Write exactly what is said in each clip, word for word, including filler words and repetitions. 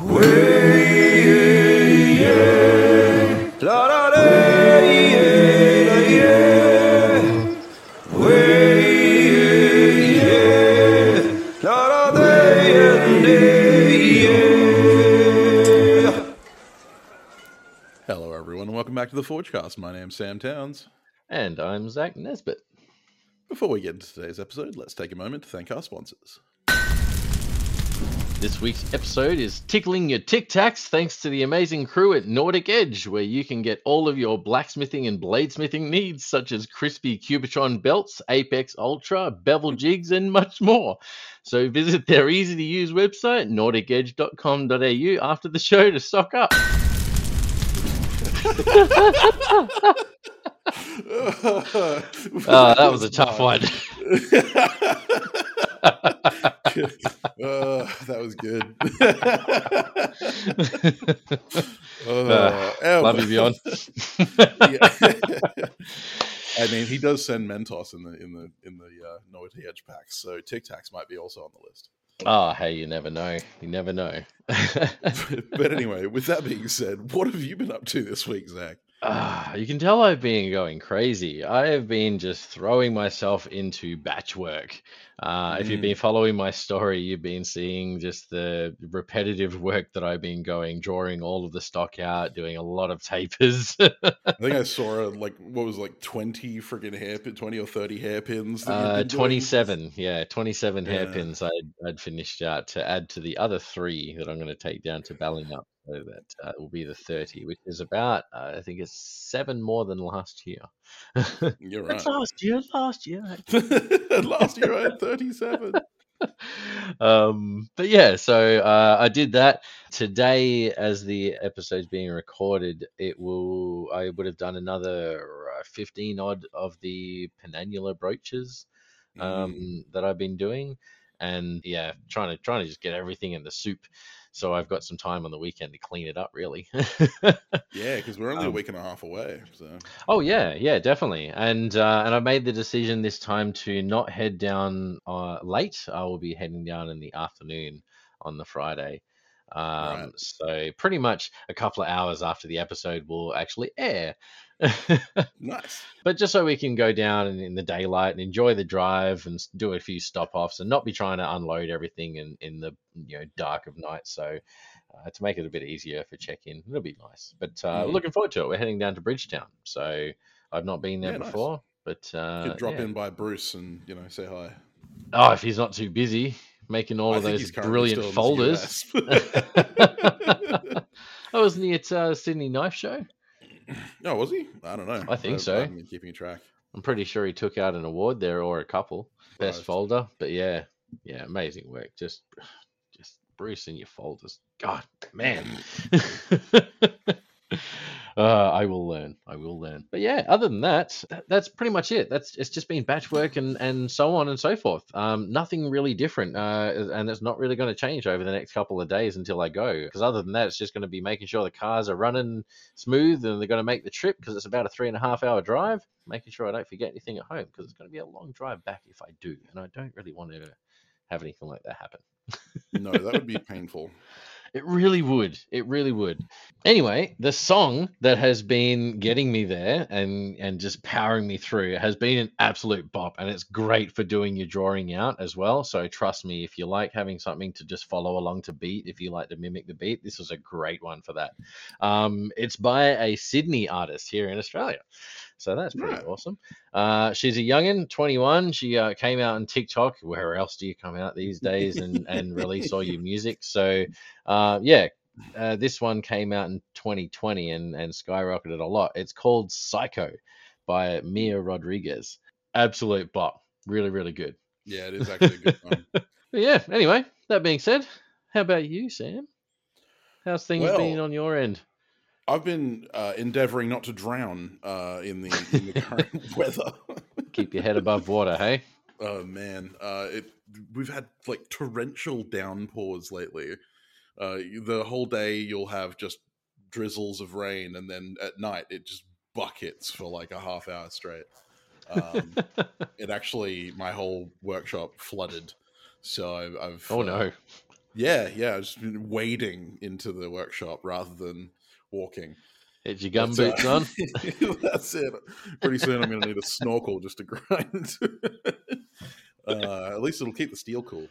Hello, everyone, and welcome back to the Forgecast. My name's Sam Towns. And I'm Zac Nesbitt. Before we get into today's episode, let's take a moment to thank our sponsors. This week's episode is Tickling Your Tic Tacs, thanks to the amazing crew at Nordic Edge, where you can get all of your blacksmithing and bladesmithing needs, such as crispy Cubitron belts, Apex Ultra, Bevel Jigs, and much more. So visit their easy-to-use website, nordic edge dot com dot a u, after the show to stock up. uh, that was a tough one. uh, that was good. uh, uh, love you, Vion. I mean, he does send Mentos in the in the in the uh, Nordic Edge packs, so Tic Tacs might be also on the list. Oh, hey, you never know. You never know. but, but anyway, with that being said, what have you been up to this week, Zac? Ah, you can tell I've been going crazy. I have been just throwing myself into batch work. Uh, mm. If you've been following my story, you've been seeing just the repetitive work that I've been going, drawing all of the stock out, doing a lot of tapers. I think I saw a, like what was like twenty freaking hairpin, twenty or thirty hairpins. That uh, twenty-seven, yeah, twenty-seven yeah. hairpins. I'd, I'd finished out to add to the other three that I'm going to take down to Bailing Up. So that uh, will be the thirty, which is about, uh, I think it's seven more than last year. You're right. That's last year, last year. last year I had thirty-seven. Um, but yeah, so uh, I did that. Today, as the episode's being recorded, it will. I would have done another fifteen-odd of the penannular brooches um, mm. that I've been doing. And yeah, trying to trying to just get everything in the soup. So I've got some time on the weekend to clean it up, really. Yeah, because we're only um, a week and a half away. So. Oh, yeah, yeah, definitely. And uh, and I made the decision this time to not head down uh, late. I will be heading down in the afternoon on the Friday. Um, right. So pretty much a couple of hours after the episode will actually air. Nice. But just so we can go down in, in the daylight and enjoy the drive and do a few stop offs and not be trying to unload everything in, in the you know dark of night. So uh, to make it a bit easier for check-in, it'll be nice. But uh, mm. looking forward to it. We're heading down to Bridgetown, so I've not been there yeah, before. Nice. But uh, you could drop yeah. in by Bruce and you know say hi. Oh, if he's not too busy making all I of those brilliant folders. I was near at uh, Sydney Knife Show. No, oh, was he? I don't know. I think I've, so. I've been keeping track. I'm pretty sure he took out an award there or a couple. Best right. folder. But yeah, yeah, amazing work. Just just Bruce in your folders. God, man. uh, I will learn. I will learn. But yeah, other than that, that that's pretty much it. That's It's just been batch work and, and so on and so forth. Um, nothing really different. Uh, and it's not really going to change over the next couple of days until I go. Because other than that, it's just going to be making sure the cars are running smooth and they're going to make the trip because it's about a three and a half hour drive. Making sure I don't forget anything at home because it's going to be a long drive back if I do. And I don't really want to have anything like that happen. No, that would be painful. It really would. It really would. Anyway, the song that has been getting me there and, and just powering me through has been an absolute bop, and it's great for doing your drawing out as well. So trust me, if you like having something to just follow along to beat, if you like to mimic the beat, this was a great one for that. Um, it's by a Sydney artist here in Australia. So that's pretty yeah. awesome. Uh, she's a youngin', twenty-one. She uh, came out on TikTok. Where else do you come out these days and, and release all your music? So, uh, yeah, uh, this one came out in twenty twenty and, and skyrocketed a lot. It's called Psycho by Mia Rodriguez. Absolute bop. Really, really good. Yeah, it is actually a good one. But yeah, anyway, that being said, how about you, Sam? How's things well, been on your end? I've been uh, endeavouring not to drown uh, in the in the current weather. Keep your head above water, hey? Oh man, uh, it, we've had like torrential downpours lately. Uh, the whole day you'll have just drizzles of rain, and then at night it just buckets for like a half hour straight. Um, it actually, my whole workshop flooded, so I've, I've oh no. Uh, Yeah, yeah, just wading into the workshop rather than walking. Get your gum boots uh, on. That's it. Pretty soon I'm going to need a snorkel just to grind. uh, at least it'll keep the steel cool.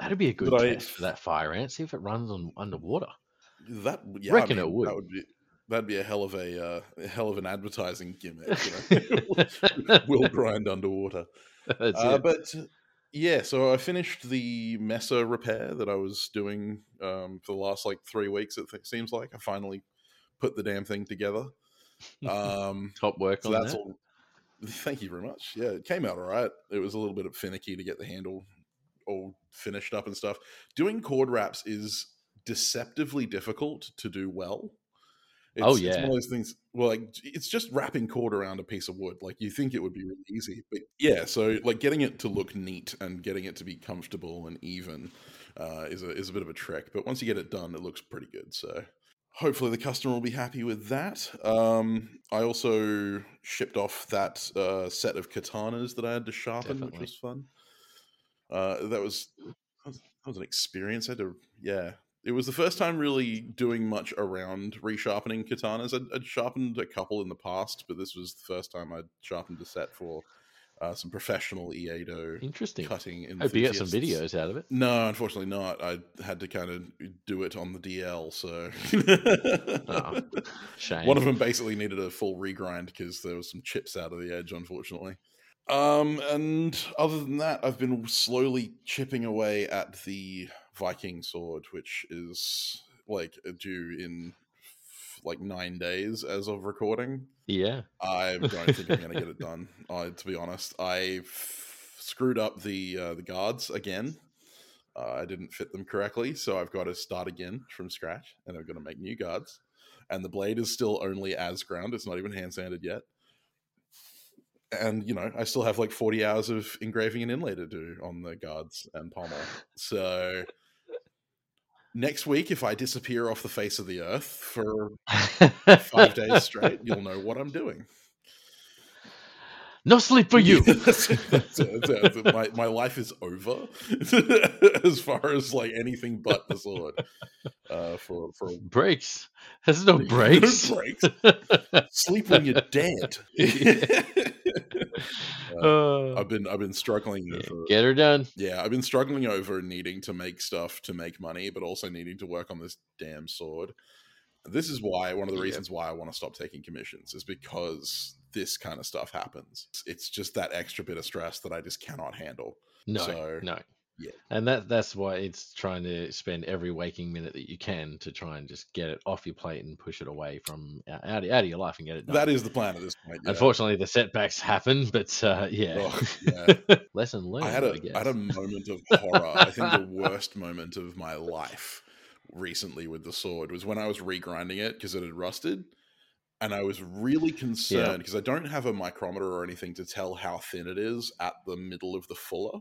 That'd be a good but test I, for that fire ant. See if it runs on underwater. That yeah, reckon I mean, it would. That would be, that'd be a hell of a, uh, a hell of an advertising gimmick. You know? We'll grind underwater. That's uh, it. But yeah, so I finished the Mesa repair that I was doing um, for the last like three weeks. It th- seems like I finally put the damn thing together. Um, Top work so on that's that. All... Thank you very much. Yeah, it came out all right. It was a little bit finicky to get the handle all finished up and stuff. Doing cord wraps is deceptively difficult to do well. It's, oh yeah, it's one of those things. Well, like it's just wrapping cord around a piece of wood. Like you think it would be really easy, but yeah. So like getting it to look neat and getting it to be comfortable and even uh, is a is a bit of a trek. But once you get it done, it looks pretty good. So hopefully the customer will be happy with that. Um, I also shipped off that uh, set of katanas that I had to sharpen, Definitely. which was fun. Uh, that was that was an experience. I had to yeah. It was the first time really doing much around resharpening katanas. I'd, I'd sharpened a couple in the past, but this was the first time I'd sharpened a set for uh, some professional Eado Interesting. cutting. Hope enthusiasts. You get some videos out of it. No, unfortunately not. I had to kind of do it on the D L, so... oh, shame. One of them basically needed a full regrind because there was some chips out of the edge, unfortunately. Um, and other than that, I've been slowly chipping away at the Viking sword, which is like due in like nine days as of recording. Yeah, I don't think I'm gonna get it done. I, to be honest, I f- screwed up the uh, the guards again. Uh, I didn't fit them correctly, so I've got to start again from scratch, and I'm gonna make new guards. And the blade is still only as ground; it's not even hand sanded yet. And, you know, I still have like forty hours of engraving and inlay to do on the guards and pommel. So next week, if I disappear off the face of the earth for five days straight, you'll know what I'm doing. No sleep for you. that's, that's, that's, my, my life is over as far as like anything but the sword. Uh, for, for breaks. There's no breaks. No breaks. Sleep when you're dead. Yeah. Uh, I've been I've been struggling yeah, over, get her done. Yeah, I've been struggling over needing to make stuff to make money, but also needing to work on this damn sword. This is why one of the yeah. reasons why I want to stop taking commissions is because this kind of stuff happens. It's just that extra bit of stress that I just cannot handle. No, so, no, yeah, and that that's why it's trying to spend every waking minute that you can to try and just get it off your plate and push it away from out of, out of your life and get it done. That is the plan at this point. Yeah. Unfortunately, the setbacks happen, but uh, yeah. Oh, yeah. Lesson learned. I had a I, guess. I had a moment of horror. I think the worst moment of my life recently with the sword was when I was regrinding it because it had rusted. And I was really concerned because yeah. I don't have a micrometer or anything to tell how thin it is at the middle of the fuller.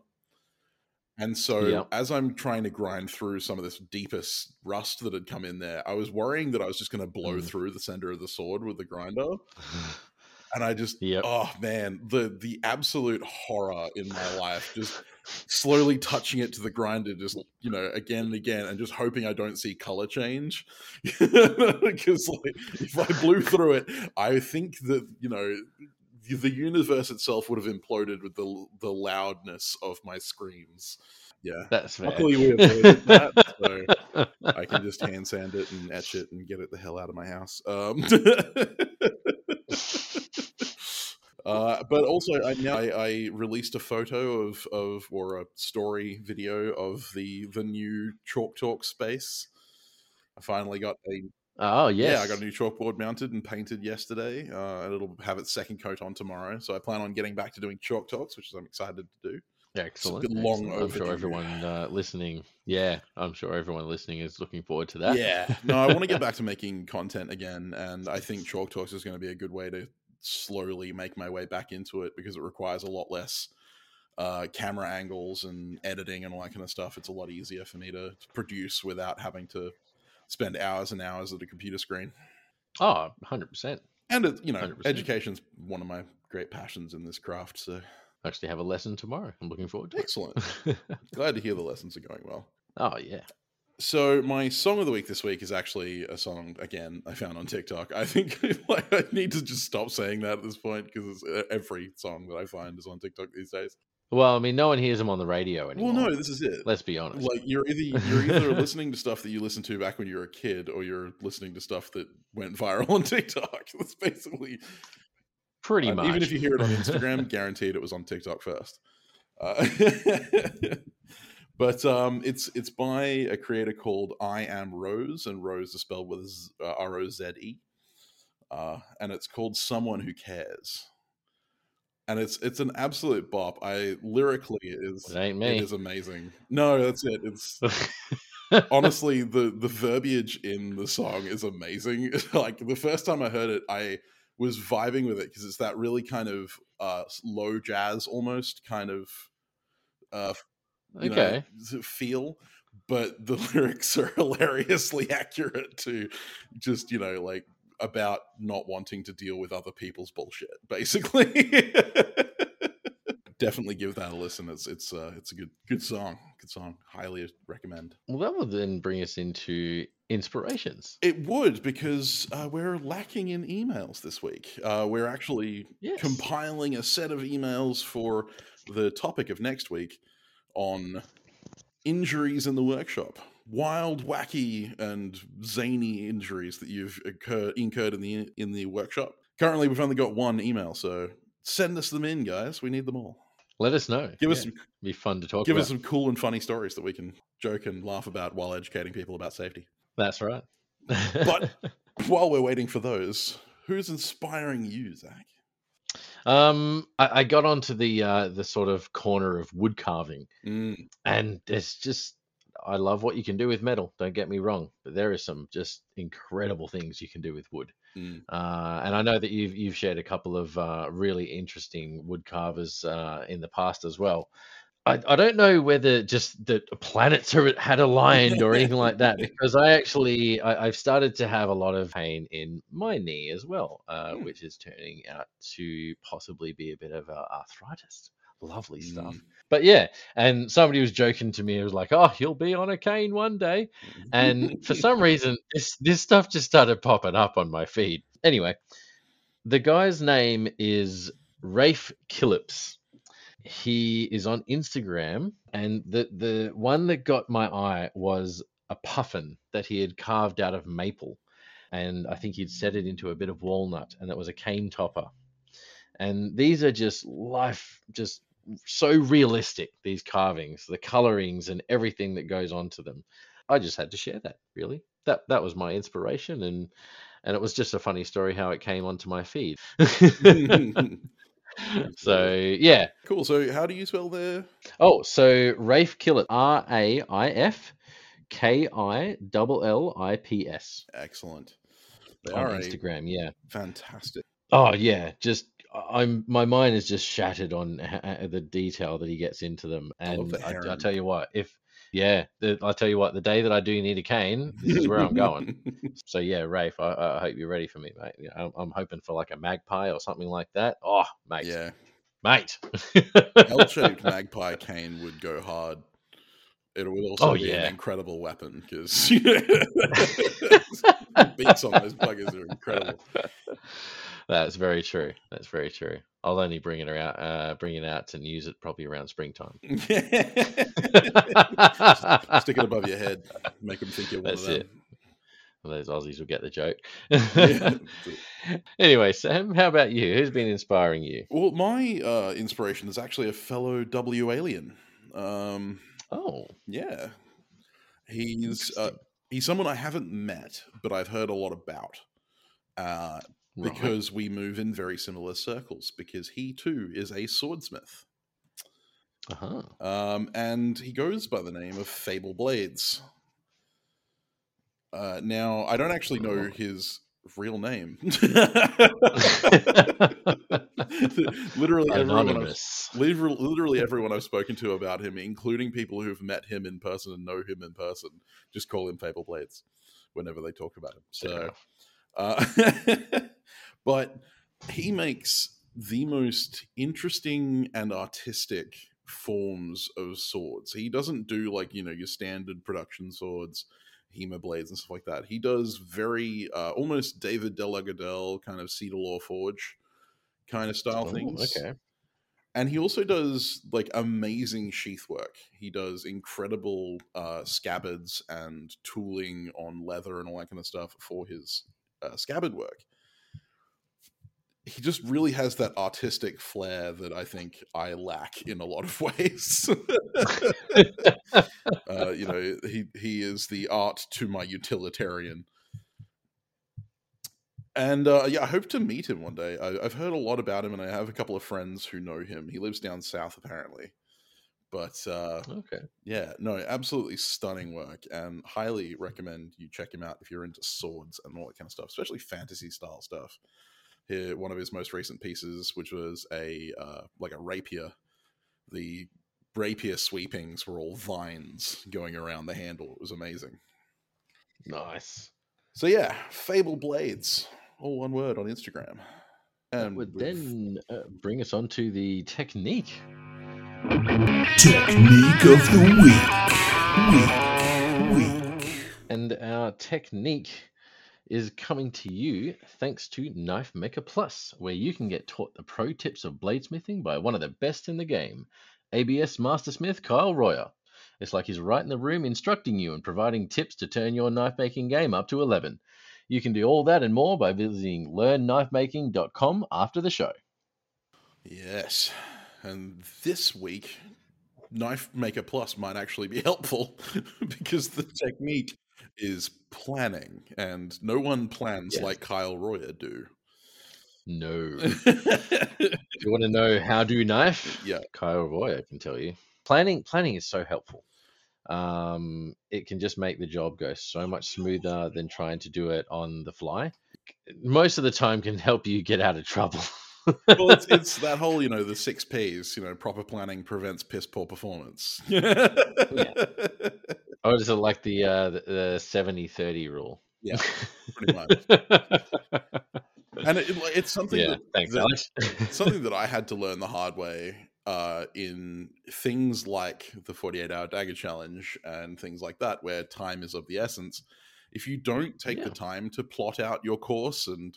And so yeah. as I'm trying to grind through some of this deepest rust that had come in there, I was worrying that I was just going to blow mm. through the center of the sword with the grinder. And I just, yep. oh man, the, the absolute horror in my life, just slowly touching it to the grinder, just, you know, again and again, and just hoping I don't see color change. Because like, if I blew through it, I think that, you know, the, the universe itself would have imploded with the the loudness of my screams. Yeah, that's fair. Luckily we avoided that, so I can just hand sand it and etch it and get it the hell out of my house. Um Uh, but also, I now I, I released a photo of, of or a story video of the the new Chalk Talk space. I finally got a oh yes. yeah, I got a new chalkboard mounted and painted yesterday, uh, and it'll have its second coat on tomorrow. So I plan on getting back to doing Chalk Talks, which I'm excited to do. Excellent. It's been long Excellent. Overdue. I'm sure everyone uh, listening, yeah, I'm sure everyone listening is looking forward to that. Yeah, no, I want to get back to making content again, and I think Chalk Talks is going to be a good way to slowly make my way back into it because it requires a lot less uh camera angles and editing and all that kind of stuff. It's a lot easier for me to, to produce without having to spend hours and hours at a computer screen. Oh, one hundred percent. And it, you know, one hundred percent. Education's one of my great passions in this craft, so I actually have a lesson tomorrow. I'm looking forward to it. Excellent. Glad to hear the lessons are going well. Oh, yeah. So my song of the week this week is actually a song, again, I found on TikTok. I think like, I need to just stop saying that at this point because every song that I find is on TikTok these days. Well, I mean, no one hears them on the radio anymore. Well, no, this is it. Let's be honest. Like you're either you're either listening to stuff that you listened to back when you were a kid, or you're listening to stuff that went viral on TikTok. That's basically pretty uh, much. Even if you hear it on Instagram, guaranteed it was on TikTok first. Uh, but um, it's it's by a creator called I Am Rose, and Rose is spelled with uh, R O Z E, uh, and it's called Someone Who Cares. And it's it's an absolute bop. I lyrically it is it, ain't me. It is amazing. No, that's it. It's honestly the, the verbiage in the song is amazing. Like the first time I heard it, I was vibing with it because it's that really kind of uh, low jazz almost kind of uh, you okay. know, feel. But the lyrics are hilariously accurate to just, you know, like about not wanting to deal with other people's bullshit, basically. Definitely give that a listen. It's it's uh, it's a good good song. Good song. Highly recommend. Well, that would then bring us into inspirations. It would, because uh, we're lacking in emails this week. Uh, we're actually yes. compiling a set of emails for the topic of next week on injuries in the workshop. Wild, wacky, and zany injuries that you've occur- incurred in the in the workshop. Currently, we've only got one email, so send us them in, guys. We need them all. Let us know. Give yeah. us some, be fun to talk. Give about. us some cool and funny stories that we can joke and laugh about while educating people about safety. That's right. But while we're waiting for those, who's inspiring you, Zach? Um, I, I got onto the uh, the sort of corner of wood carving, mm. and it's just. I love what you can do with metal. Don't get me wrong, but there is some just incredible things you can do with wood. Mm. Uh, and I know that you've you've shared a couple of uh, really interesting wood carvers uh, in the past as well. I, I don't know whether just the planets are, had aligned or anything like that, because I actually I, I've started to have a lot of pain in my knee as well, uh, mm. which is turning out to possibly be a bit of a arthritis. Lovely stuff. Mm. But yeah, and somebody was joking to me. It was like, oh, you'll be on a cane one day. And for some reason, this, this stuff just started popping up on my feed. Anyway, the guy's name is Rafe Killips. He is on Instagram. And the, the one that got my eye was a puffin that he had carved out of maple. And I think he'd set it into a bit of walnut. And that was a cane topper. And these are just life, just so realistic, these carvings, the colorings and everything that goes on to them. I just had to share that, really. That that was my inspiration, and and it was just a funny story how it came onto my feed. So, yeah. Cool. So how do you spell the... Oh, so Rafe Killips, R A I F K I L L I P S. Excellent. They on Instagram, yeah. Fantastic. Oh, yeah, just... I'm my mind is just shattered on ha- the detail that he gets into them, and I, I tell you what, if yeah, the, I tell you what, the day that I do need a cane, this is where I'm going. So yeah, Rafe, I, I hope you're ready for me, mate. I'm, I'm hoping for like a magpie or something like that. Oh, mate, yeah, mate, L-shaped magpie cane would go hard. It would also oh, be yeah. an incredible weapon because beats on those buggers are incredible. That's very true. That's very true. I'll only bring it out, uh, bring it out and use it probably around springtime. Stick it above your head, make them think you're one That's of them. It. Well, those Aussies will get the joke. Yeah. Anyway, Sam, how about you? Who's been inspiring you? Well, my uh, inspiration is actually a fellow W alien. Um, oh, yeah, he's uh, he's someone I haven't met, but I've heard a lot about. Uh, Because right. we move in very similar circles, because he too is a swordsmith. Uh-huh. Um, and he goes by the name of Fable Blades. Uh, now, I don't actually know his real name. literally, everyone literally, literally everyone I've spoken to about him, including people who've met him in person and know him in person, just call him Fable Blades whenever they talk about him. So. Uh, but he makes the most interesting and artistic forms of swords. He doesn't do, like, you know, your standard production swords, Hema blades and stuff like that. He does very uh, almost David de la Gardelle kind of Cedar Law Forge kind of style oh, things. Okay. And he also does, like, amazing sheath work. He does incredible uh, scabbards and tooling on leather and all that kind of stuff for his uh, scabbard work. He just really has that artistic flair that I think I lack in a lot of ways. uh, you know, he, he is the art to my utilitarian. And uh, yeah, I hope to meet him one day. I, I've heard a lot about him, and I have a couple of friends who know him. He lives down south, apparently. But uh, okay, yeah, no, absolutely stunning work, and highly recommend you check him out if you're into swords and all that kind of stuff, especially fantasy-style stuff. Here, one of his most recent pieces, which was a uh, like a rapier. The rapier sweepings were all vines going around the handle. It was amazing. Nice. So yeah, Fable Blades. All one word on Instagram. And that would then uh, bring us on to the technique. Technique of the week. Week. Week. And our technique is coming to you thanks to Knife Maker Plus, where you can get taught the pro tips of bladesmithing by one of the best in the game, A B S Master Smith Kyle Royer. It's like he's right in the room instructing you and providing tips to turn your knife making game up to eleven. You can do all that and more by visiting learn knife making dot com after the show. Yes, and this week, Knife Maker Plus might actually be helpful because the technique is planning, and no one plans yes. like Kyle Royer do. No. If you want to know how to knife? Yeah. Kyle Royer can tell you. Planning, planning is so helpful. Um, it can just make the job go so much smoother than trying to do it on the fly. Most of the time can help you get out of trouble. Well, it's, it's that whole, you know, the six Ps, you know, proper planning prevents piss poor performance. Yeah. Oh, is it like the, uh, the, the seventy thirty rule? Yeah, pretty much. And it, it's something, yeah, that, thanks, that, Alex. Something that I had to learn the hard way. Uh, in things like the forty-eight hour Dagger Challenge and things like that, where time is of the essence, if you don't take yeah. the time to plot out your course and,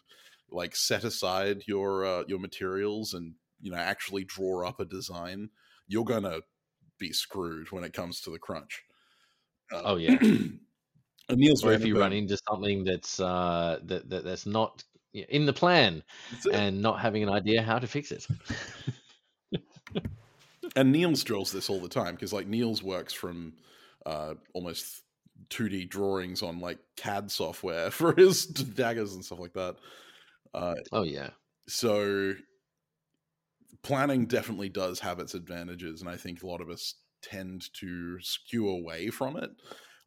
like, set aside your uh, your materials and, you know, actually draw up a design, you're gonna be screwed when it comes to the crunch. Uh, oh yeah, Niels, or if you run into something that's uh, that, that that's not in the plan and not having an idea how to fix it. And Niels drills this all the time because, like, Niels works from uh, almost two D drawings on, like, C A D software for his daggers and stuff like that. Uh, oh, yeah. So planning definitely does have its advantages, and I think a lot of us tend to skew away from it.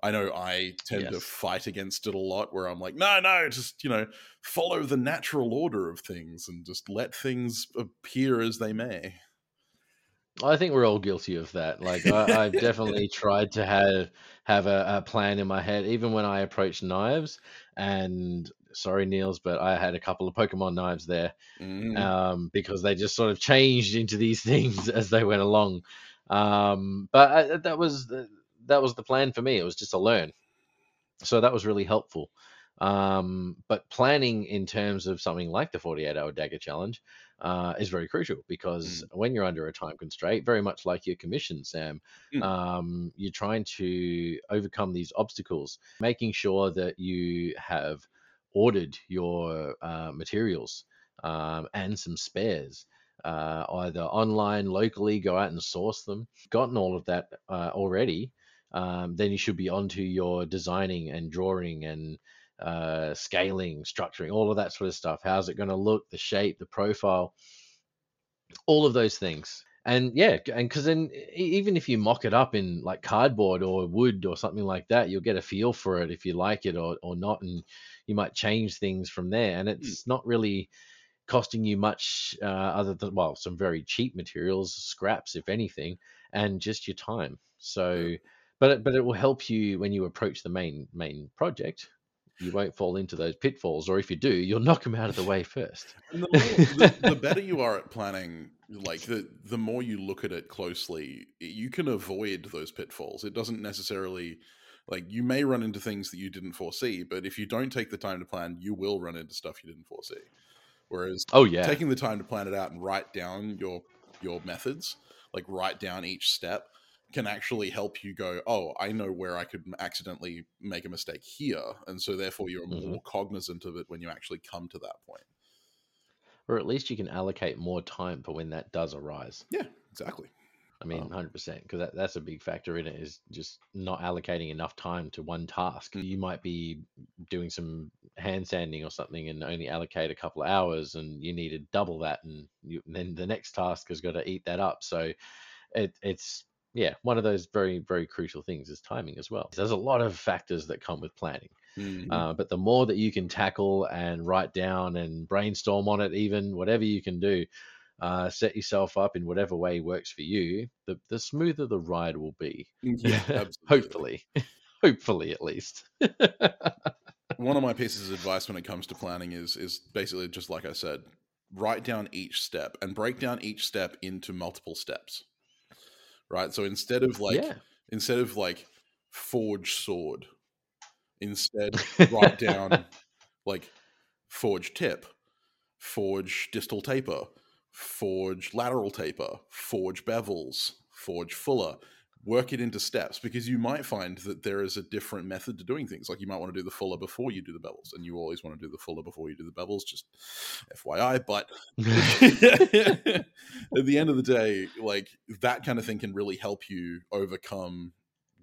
I know I tend yes. to fight against it a lot, where I'm like, no, no, just, you know, follow the natural order of things and just let things appear as they may. I think we're all guilty of that. Like, I, I've definitely tried to have have a, a plan in my head, even when I approach knives. And sorry, Niels, but I had a couple of Pokemon knives there mm. um, because they just sort of changed into these things as they went along. Um, but I, that was the, that was the plan for me. It was just a learn. So that was really helpful. Um, but planning in terms of something like the forty-eight hour Dagger Challenge Uh, is very crucial because mm. when you're under a time constraint, very much like your commission, Sam, mm. um, you're trying to overcome these obstacles, making sure that you have ordered your uh, materials um, and some spares, uh, either online, locally, go out and source them. Gotten all of that uh, already, um, then you should be onto your designing and drawing and uh scaling, structuring, all of that sort of stuff. How's it going to look, the shape, the profile, all of those things. And yeah, and because then even if you mock it up in, like, cardboard or wood or something like that, you'll get a feel for it if you like it or, or not, and you might change things from there. And it's mm. not really costing you much uh other than, well, some very cheap materials, scraps if anything, and just your time. So but but it will help you when you approach the main main project you won't fall into those pitfalls, or if you do, you'll knock them out of the way first. And the, more, the, the better you are at planning, like the the more you look at it closely, you can avoid those pitfalls. It doesn't necessarily, like, you may run into things that you didn't foresee, but if you don't take the time to plan, you will run into stuff you didn't foresee. Whereas oh, yeah. taking the time to plan it out and write down your your methods, like write down each step, can actually help you go, oh, I know where I could accidentally make a mistake here. And so therefore you're mm-hmm. more cognizant of it when you actually come to that point. Or at least you can allocate more time for when that does arise. Yeah, exactly. I mean, um, one hundred percent, because that, that's a big factor in it, is just not allocating enough time to one task. Mm-hmm. You might be doing some hand sanding or something and only allocate a couple of hours, and you need to double that, and, you, and then the next task has got to eat that up. So it, it's, yeah, one of those very, very crucial things is timing as well. There's a lot of factors that come with planning. Mm-hmm. Uh, but the more that you can tackle and write down and brainstorm on it, even whatever you can do, Uh, set yourself up in whatever way works for you, the, the smoother the ride will be. Yeah, hopefully. Hopefully, at least. One of my pieces of advice when it comes to planning is is basically just like I said, write down each step and break down each step into multiple steps. Right? So instead of like yeah. instead of like forge sword, instead write down like forge tip, forge distal taper, forge lateral taper, forge bevels, forge fuller. Work it into steps, because you might find that there is a different method to doing things. Like you might want to do the fuller before you do the bevels, and you always want to do the fuller before you do the bevels, just F Y I. But at the end of the day, like that kind of thing can really help you overcome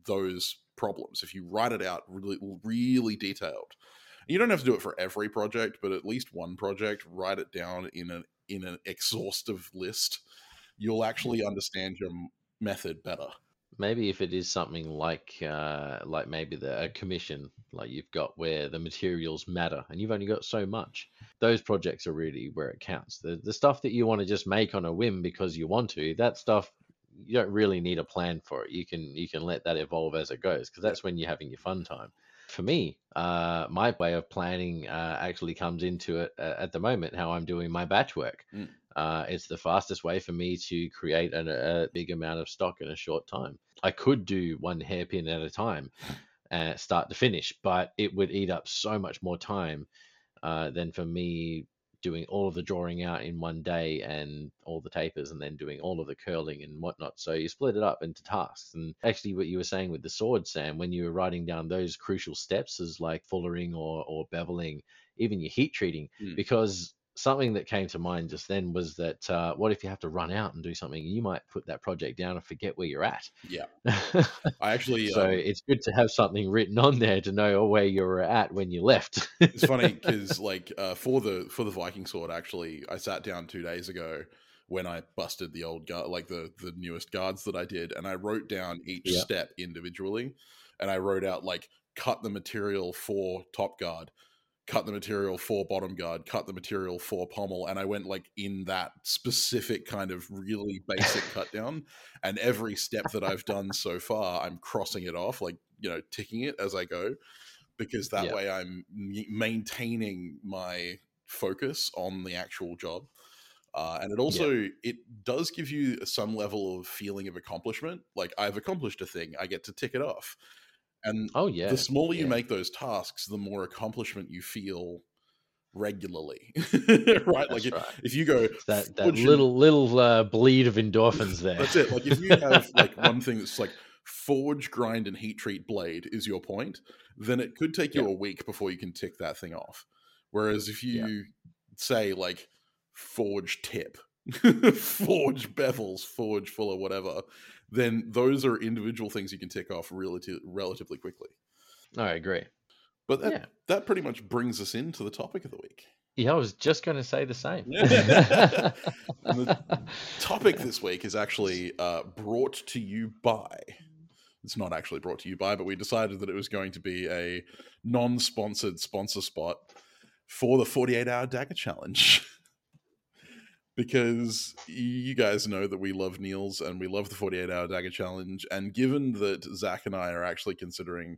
those problems. If you write it out really, really detailed, you don't have to do it for every project, but at least one project, write it down in an in an exhaustive list. You'll actually understand your method better. Maybe if it is something like uh like maybe the a commission like you've got, where the materials matter and you've only got so much, those projects are really where it counts. The the stuff that you want to just make on a whim because you want to, that stuff you don't really need a plan for. It you can you can let that evolve as it goes, because that's when you're having your fun time. For me, uh, my way of planning uh, actually comes into it uh, at the moment, how I'm doing my batch work. Mm. Uh, it's the fastest way for me to create an, a big amount of stock in a short time. I could do one hairpin at a time, uh, start to finish, but it would eat up so much more time uh, than for me doing all of the drawing out in one day and all the tapers, and then doing all of the curling and whatnot. So you split it up into tasks. And actually what you were saying with the sword, Sam, when you were writing down those crucial steps as like fullering or, or beveling, even your heat treating, mm. because something that came to mind just then was that uh, what if you have to run out and do something? You might put that project down and forget where you're at. Yeah. I actually... so um... it's good to have something written on there to know where you were at when you left. It's funny because like uh, for the for the Viking sword, actually, I sat down two days ago when I busted the old guard, like the, the newest guards that I did, and I wrote down each yeah. step individually, and I wrote out like cut the material for top guard, cut the material for bottom guard, cut the material for pommel. And I went like in that specific kind of really basic cut down, and every step that I've done so far, I'm crossing it off, like, you know, ticking it as I go, because that yeah. way I'm m- maintaining my focus on the actual job. Uh, and it also, yeah. it does give you some level of feeling of accomplishment. Like I've accomplished a thing, I get to tick it off. And oh, yeah. the smaller you yeah. make those tasks, the more accomplishment you feel regularly, right? That's like if, right. if you go it's that, that little in... little uh, bleed of endorphins there. That's it. Like if you have like one thing that's like forge, grind, and heat treat blade is your point, then it could take you yeah. a week before you can tick that thing off. Whereas if you yeah. say like forge tip, forge bevels, forge full or whatever, then those are individual things you can tick off relative, relatively quickly. I agree. But that, yeah. that pretty much brings us into the topic of the week. Yeah, I was just going to say the same. And the topic this week is actually uh, brought to you by... It's not actually brought to you by, but we decided that it was going to be a non-sponsored sponsor spot for the forty-eight hour Dagger Challenge. Because you guys know that we love Niels and we love the forty-eight hour Dagger Challenge. And given that Zac and I are actually considering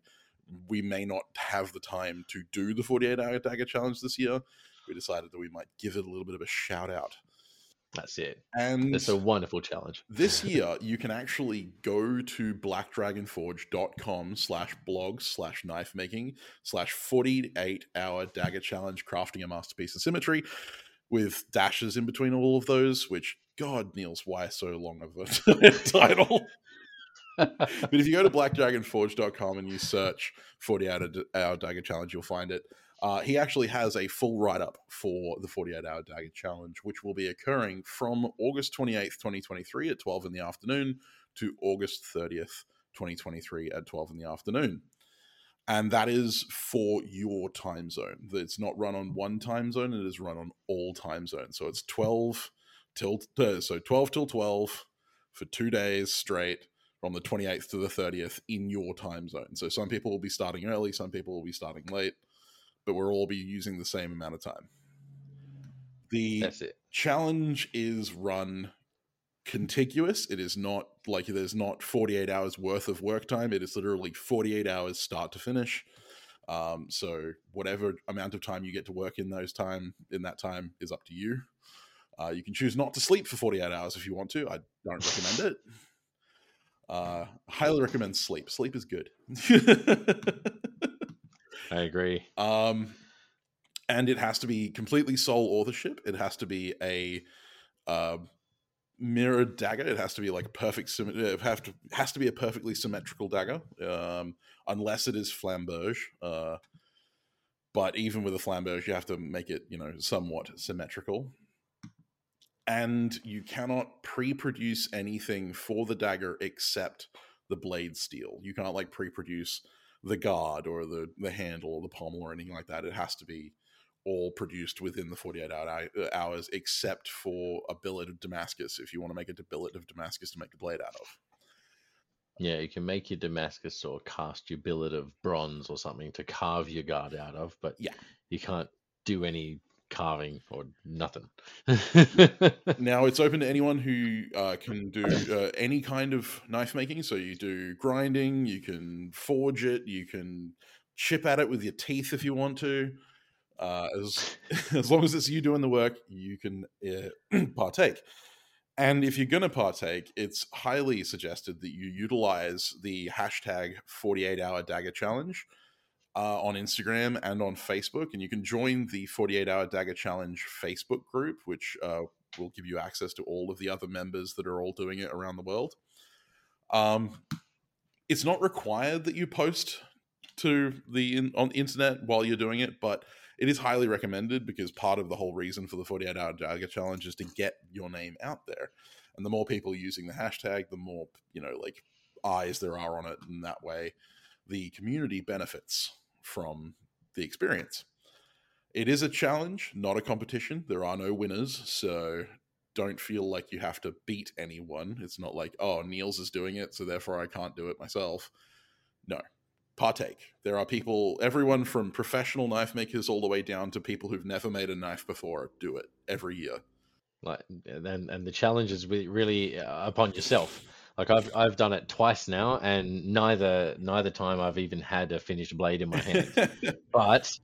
we may not have the time to do the forty-eight hour Dagger Challenge this year, we decided that we might give it a little bit of a shout out. That's it. And it's a wonderful challenge. This year, you can actually go to blackdragonforge.com slash blog slash knife making slash forty-eight hour Dagger Challenge, crafting a masterpiece in symmetry, with dashes in between all of those, which, God, Niels, why so long of a title? But if you go to black dragon forge dot com and you search forty-eight hour Dagger Challenge, you'll find it. Uh, he actually has a full write-up for the forty-eight hour Dagger Challenge, which will be occurring from August twenty-eighth, twenty twenty-three at twelve in the afternoon to August thirtieth, twenty twenty-three at twelve in the afternoon. And that is for your time zone. It's not run on one time zone, it is run on all time zones. So it's twelve till, so twelve till twelve for two days straight, from the twenty-eighth to the thirtieth in your time zone. So some people will be starting early, some people will be starting late, but we'll all be using the same amount of time. The challenge is run contiguous. It is not like there's not forty-eight hours worth of work time. It is literally forty-eight hours start to finish. Um, so whatever amount of time you get to work in those time, in that time is up to you. Uh, you can choose not to sleep for forty-eight hours if you want to. I don't recommend it. Uh, highly recommend sleep. Sleep is good. I agree. Um, and it has to be completely sole authorship. It has to be a uh, mirrored dagger. It has to be like a perfect. It have to has to be a perfectly symmetrical dagger, um, unless it is flamberge. Uh, but even with a flamberge, you have to make it, you know, somewhat symmetrical. And you cannot pre-produce anything for the dagger except the blade steel. You can't like pre-produce the guard or the, the handle or the pommel or anything like that. It has to be all produced within the forty-eight hours, except for a billet of Damascus, if you want to make a billet of Damascus to make the blade out of. Yeah, you can make your Damascus or cast your billet of bronze or something to carve your guard out of, but yeah, you can't do any carving or nothing. Now it's open to anyone who uh, can do uh, any kind of knife making. So you do grinding, you can forge it, you can chip at it with your teeth if you want to. Uh, as as long as it's you doing the work, you can uh, partake. And if you're going to partake, it's highly suggested that you utilize the hashtag forty-eight hour Dagger Challenge Uh, on Instagram and on Facebook, and you can join the forty-eight hour Dagger Challenge Facebook group, which uh, will give you access to all of the other members that are all doing it around the world. Um, it's not required that you post to the in, on the internet while you're doing it, but it is highly recommended, because part of the whole reason for the forty-eight hour Dagger Challenge is to get your name out there. And the more people using the hashtag, the more, you know, like eyes there are on it, and that way the community benefits from the experience. It is a challenge, not a competition. There are no winners, so don't feel like you have to beat anyone. It's not like, oh, Niels is doing it, so therefore I can't do it myself. No, partake. There are people, everyone from professional knife makers all the way down to people who've never made a knife before do it every year. Like, and and the challenge is really upon yourself. Like I've I've done it twice now, and neither neither time I've even had a finished blade in my hand. but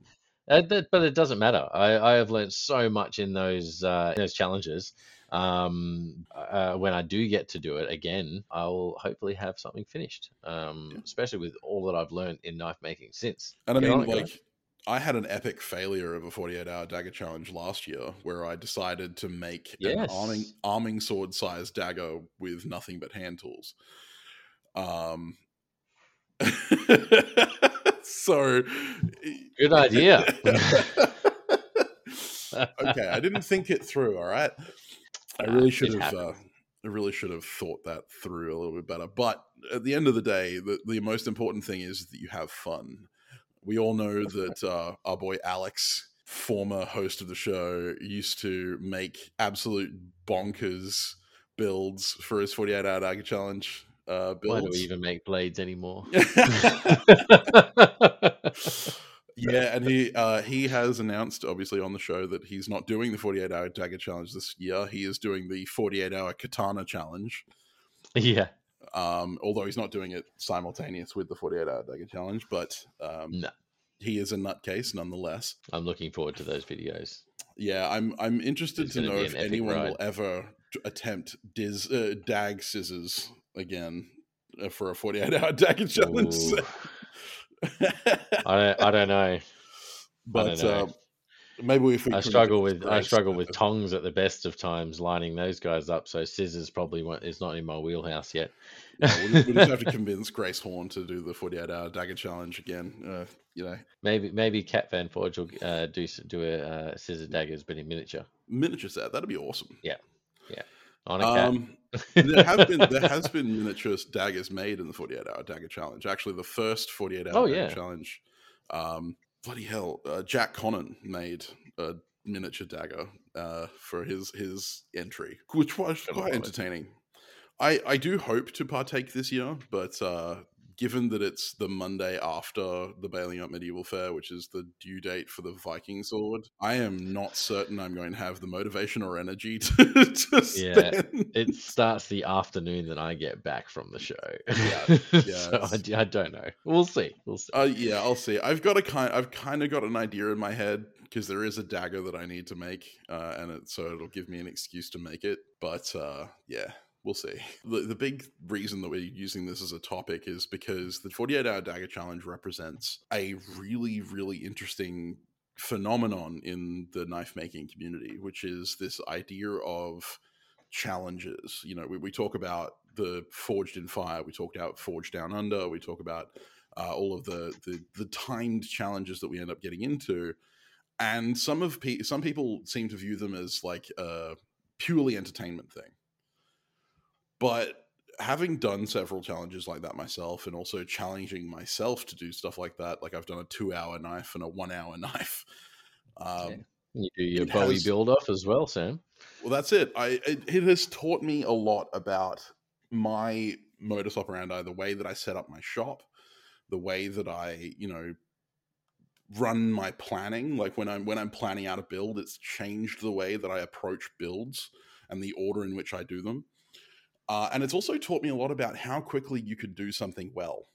but it doesn't matter. I, I have learned so much in those uh, in those challenges. Um, uh, when I do get to do it again, I'll hopefully have something finished. Um, yeah. Especially with all that I've learned in knife making since. And I get mean, it, like guys. I had an epic failure of a forty-eight hour Dagger Challenge last year, where I decided to make yes. an arming, arming sword sized dagger with nothing but hand tools. Um, so good idea. Okay, I didn't think it through. All right, I really uh, should have. Uh, I really should have thought that through a little bit better. But at the end of the day, the, the most important thing is that you have fun. We all know that uh, our boy Alex, former host of the show, used to make absolute bonkers builds for his forty-eight hour Dagger Challenge uh, builds. Why do we even make blades anymore? Yeah, and he uh, he has announced, obviously, on the show that he's not doing the forty-eight hour Dagger Challenge this year. He is doing the forty-eight hour Katana Challenge. Yeah. Um, although he's not doing it simultaneous with the forty-eight hour Dagger Challenge, but um, no. he is a nutcase nonetheless. I'm looking forward to those videos. Yeah, I'm I'm interested it's to know if anyone ride. will ever attempt Diz, uh, Dag Scissors again for a forty-eight hour Dagger Challenge. I don't I don't know. But I don't know. Um, maybe if we I struggle with I struggle with tongs at the best of times, lining those guys up. So scissors probably won't, is not in my wheelhouse yet. Yeah, we'll, we'll just have to convince Grace Horn to do the forty-eight hour Dagger Challenge again. Uh, you know, maybe maybe Kat Van Forge will uh, do do a uh, scissor daggers, but in miniature. Miniature set, that'd be awesome. Yeah, yeah. On a um, cat. there have been there has been miniature daggers made in the forty-eight hour Dagger Challenge. Actually, the first forty-eight hour oh, Dagger yeah. Challenge. Um, Bloody hell! Uh, Jack Conan made a miniature dagger uh, for his his entry, which was quite entertaining. I, I do hope to partake this year, but uh, given that it's the Monday after the Bailing Up Medieval Fair, which is the due date for the Viking Sword, I am not certain I'm going to have the motivation or energy to. to yeah, spend. It starts the afternoon that I get back from the show. Yeah, yeah. So I, I don't know. We'll see. We'll see. Uh, yeah, I'll see. I've got a kind. I've kind of got an idea in my head because there is a dagger that I need to make, uh, and it, so it'll give me an excuse to make it. But uh, yeah. We'll see. The, the big reason that we're using this as a topic is because the forty-eight hour Dagger Challenge represents a really, really interesting phenomenon in the knife making community, which is this idea of challenges. You know, we, we talk about the Forged in Fire, we talk about Forged Down Under, we talk about uh, all of the, the the timed challenges that we end up getting into. And some of pe- some people seem to view them as like a purely entertainment thing. But having done several challenges like that myself and also challenging myself to do stuff like that, like I've done a two-hour knife and a one-hour knife. Um, yeah. You do your Bowie has, build off as well, Sam. Well, that's it. I it, it has taught me a lot about my modus operandi, the way that I set up my shop, the way that I, you know, run my planning. Like when I'm when I'm planning out a build, it's changed the way that I approach builds and the order in which I do them. Uh, and it's also taught me a lot about how quickly you could do something well.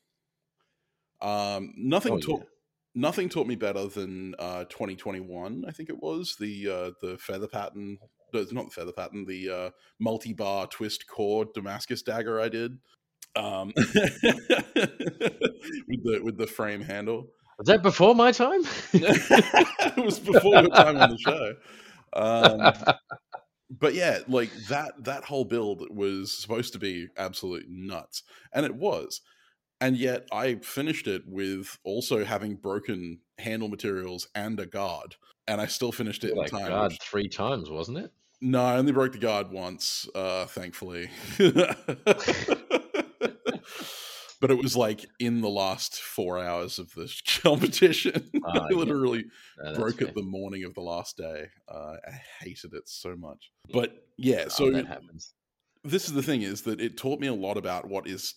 Um, nothing oh, taught yeah. nothing taught me better than uh, twenty twenty-one, I think it was, the uh, the feather pattern, no, not the feather pattern, the uh, multi-bar twist core Damascus dagger I did um, with the with the frame handle. Was that before my time? It was before your time on the show. Um But yeah, like that that whole build was supposed to be absolute nuts. And it was. And yet I finished it with also having broken handle materials and a guard. And I still finished it like in time. Guard which... three times, wasn't it? No, I only broke the guard once, uh, thankfully. But it was like in the last four hours of this competition. Uh, I literally yeah. no, broke fair. it the morning of the last day. Uh, I hated it so much. But yeah, oh, so that happens. This is the thing: is that it taught me a lot about what is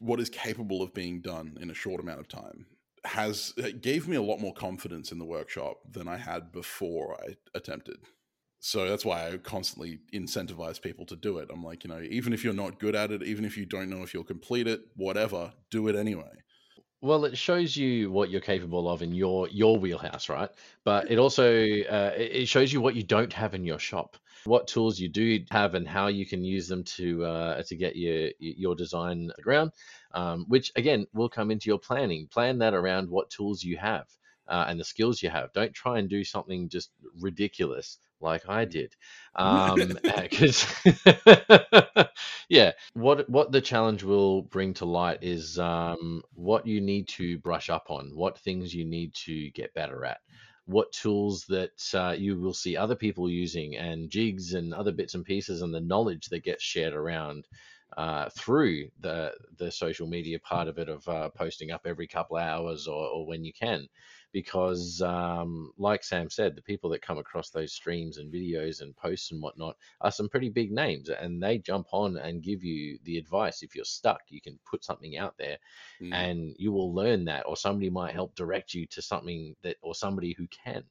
what is capable of being done in a short amount of time. Has it gave me a lot more confidence in the workshop than I had before I attempted. So that's why I constantly incentivize people to do it. I'm like, you know, even if you're not good at it, even if you don't know if you'll complete it, whatever, do it anyway. Well, it shows you what you're capable of in your your wheelhouse, right? But it also uh, it shows you what you don't have in your shop, what tools you do have, and how you can use them to uh, to get your your design around. Um, which again will come into your planning. Plan that around what tools you have uh, and the skills you have. Don't try and do something just ridiculous. Like I did. Um, cause yeah. What, what the challenge will bring to light is um, what you need to brush up on, what things you need to get better at, what tools that uh, you will see other people using and jigs and other bits and pieces and the knowledge that gets shared around uh, through the, the social media part of it of uh, posting up every couple of hours or, or when you can. Because um, like Sam said, the people that come across those streams and videos and posts and whatnot are some pretty big names, and they jump on and give you the advice. If you're stuck, you can put something out there mm. and you will learn that, or somebody might help direct you to something that, or somebody who can.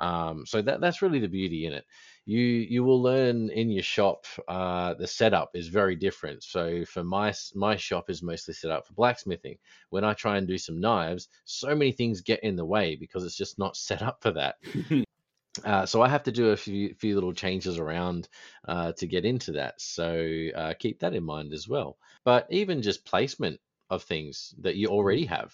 Um, so that that's really the beauty in it. You you will learn in your shop. Uh, the setup is very different. So for my my shop is mostly set up for blacksmithing. When I try and do some knives, so many things get in the way because it's just not set up for that. Uh, so I have to do a few few little changes around uh, to get into that. So uh, keep that in mind as well. But even just placement of things that you already have.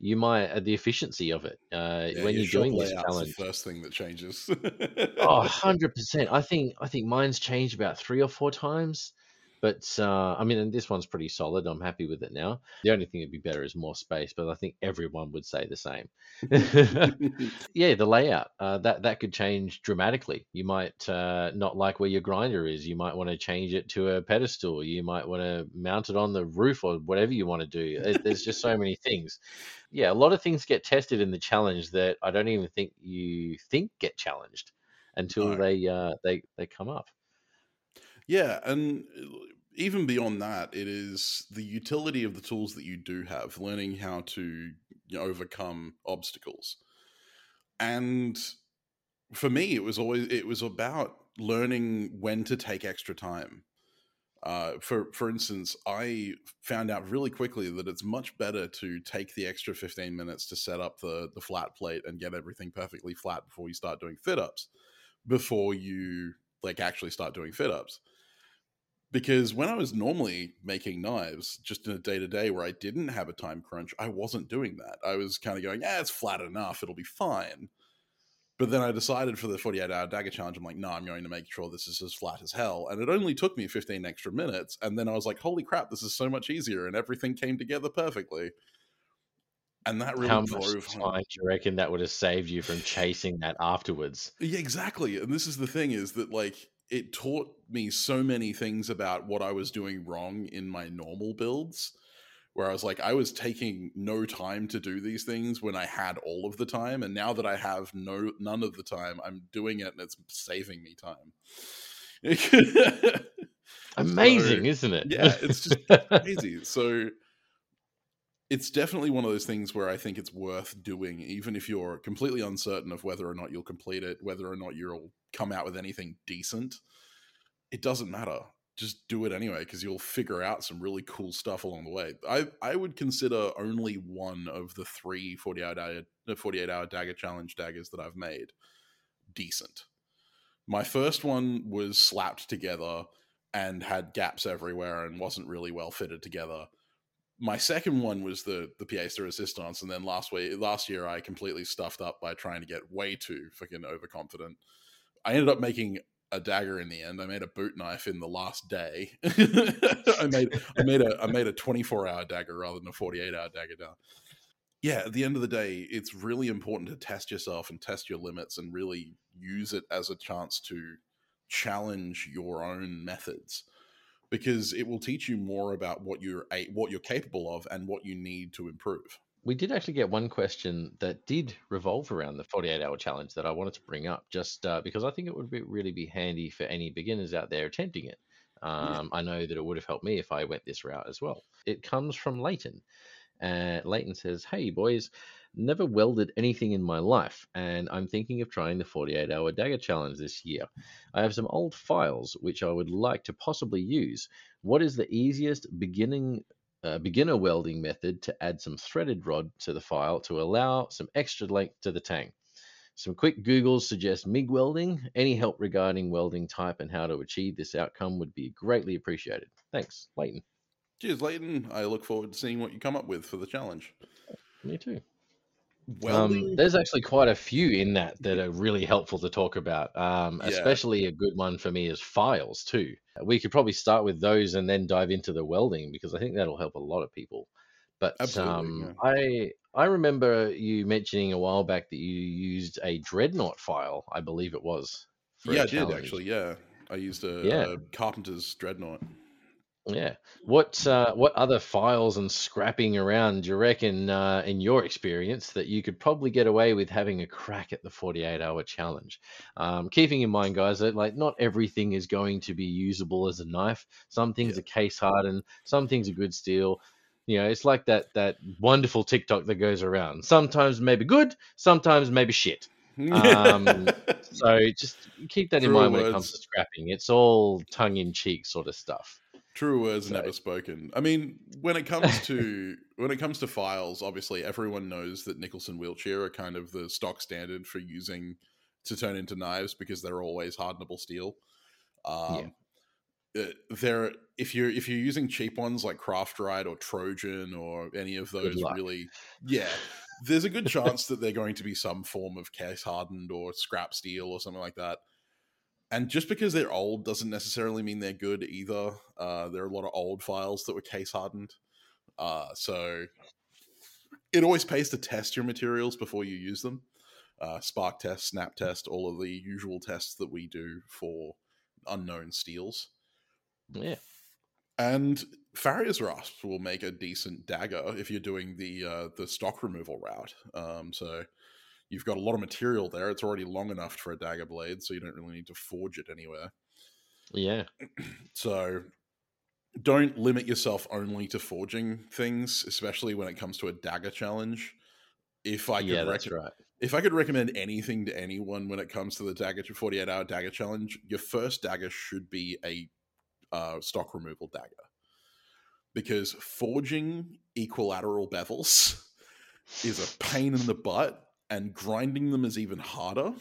You might uh, the efficiency of it uh, yeah, when you're doing this challenge. The first thing that changes. Oh, one hundred percent. I think I think mine's changed about three or four times, but uh, I mean, and this one's pretty solid. I'm happy with it now. The only thing that'd be better is more space, but I think everyone would say the same. Yeah, the layout uh, that that could change dramatically. You might uh, not like where your grinder is. You might want to change it to a pedestal. You might want to mount it on the roof or whatever you want to do. There's just so many things. Yeah, a lot of things get tested in the challenge that I don't even think you think get challenged until no. they uh, they they come up. Yeah, and even beyond that, it is the utility of the tools that you do have, learning how to, you know, overcome obstacles. And for me, it was always it was about learning when to take extra time. Uh, for for instance, I found out really quickly that it's much better to take the extra fifteen minutes to set up the, the flat plate and get everything perfectly flat before you start doing fit-ups, before you like actually start doing fit-ups. Because when I was normally making knives, just in a day-to-day where I didn't have a time crunch, I wasn't doing that. I was kind of going, yeah, it's flat enough, it'll be fine. But then I decided for the forty-eight hour dagger challenge, I'm like, no, I'm going to make sure this is as flat as hell. And it only took me fifteen extra minutes. And then I was like, holy crap, this is so much easier. And everything came together perfectly. And that really How drove much time do you reckon that would have saved you from chasing that afterwards? Yeah, exactly. And this is the thing, is that like it taught me so many things about what I was doing wrong in my normal builds, where I was like, I was taking no time to do these things when I had all of the time. And now that I have no none of the time, I'm doing it and it's saving me time. Amazing, so, isn't it? Yeah, it's just crazy. So it's definitely one of those things where I think it's worth doing, even if you're completely uncertain of whether or not you'll complete it, whether or not you'll come out with anything decent. It doesn't matter. Just do it anyway, because you'll figure out some really cool stuff along the way. I I would consider only one of the three forty-eight hour, forty-eight hour dagger challenge daggers that I've made decent. My first one was slapped together and had gaps everywhere and wasn't really well fitted together. My second one was the the pièce de résistance, and then last week, last year I completely stuffed up by trying to get way too fucking overconfident. I ended up making a dagger in the end. I made a boot knife in the last day. I made I made a I made a twenty-four hour dagger rather than a forty-eight hour dagger down. Yeah, at the end of the day, it's really important to test yourself and test your limits and really use it as a chance to challenge your own methods, because it will teach you more about what you're what you're capable of and what you need to improve. We did actually get one question that did revolve around the forty-eight hour challenge that I wanted to bring up, just uh, because I think it would be, really be handy for any beginners out there attempting it. Um, yeah. I know that it would have helped me if I went this route as well. It comes from Layton. Uh, Layton says, hey, boys, never welded anything in my life, and I'm thinking of trying the forty-eight hour dagger challenge this year. I have some old files which I would like to possibly use. What is the easiest beginning... Uh, beginner welding method to add some threaded rod to the file to allow some extra length to the tang? Some quick Googles suggest M I G welding. Any help regarding welding type and how to achieve this outcome would be greatly appreciated. Thanks, Layton. Cheers, Layton. I look forward to seeing what you come up with for the challenge. Me too. Welding. Um, there's actually quite a few in that that are really helpful to talk about. Um, yeah. Especially a good one for me is files too. We could probably start with those and then dive into the welding, because I think that'll help a lot of people. But Absolutely, um, yeah. I I remember you mentioning a while back that you used a dreadnought file, I believe it was. Yeah, I challenge. did actually. Yeah, I used a, yeah. a carpenter's dreadnought. Yeah. What uh, what other files and scrapping around do you reckon, uh, in your experience, that you could probably get away with having a crack at the forty-eight hour challenge? Um, keeping in mind, guys, that like not everything is going to be usable as a knife. Some things yeah. are case hardened. Some things are good steel. You know, it's like that that wonderful TikTok that goes around. Sometimes maybe good. Sometimes maybe shit. Um, so just keep that True in mind words. When it comes to scrapping. It's all tongue-in-cheek sort of stuff. True words so. Never spoken. I mean, when it comes to when it comes to files, obviously everyone knows that nickels and wheelchair are kind of the stock standard for using to turn into knives because they're always hardenable steel. Um, yeah. There, if you're if you're using cheap ones like Craftrite or Trojan or any of those, really, yeah, there's a good chance that they're going to be some form of case hardened or scrap steel or something like that. And just because they're old doesn't necessarily mean they're good either. Uh, there are a lot of old files that were case hardened, uh, so it always pays to test your materials before you use them. Uh, spark test, snap test, all of the usual tests that we do for unknown steels. Yeah, and Farrier's rasps will make a decent dagger if you're doing the uh, the stock removal route. Um, so you've got a lot of material there. It's already long enough for a dagger blade, so you don't really need to forge it anywhere. Yeah. So don't limit yourself only to forging things, especially when it comes to a dagger challenge. If I could, yeah, that's rec- right. If I could recommend anything to anyone when it comes to the dagger forty-eight hour dagger challenge, your first dagger should be a Uh, stock removal dagger, because forging equilateral bevels is a pain in the butt, and grinding them is even harder.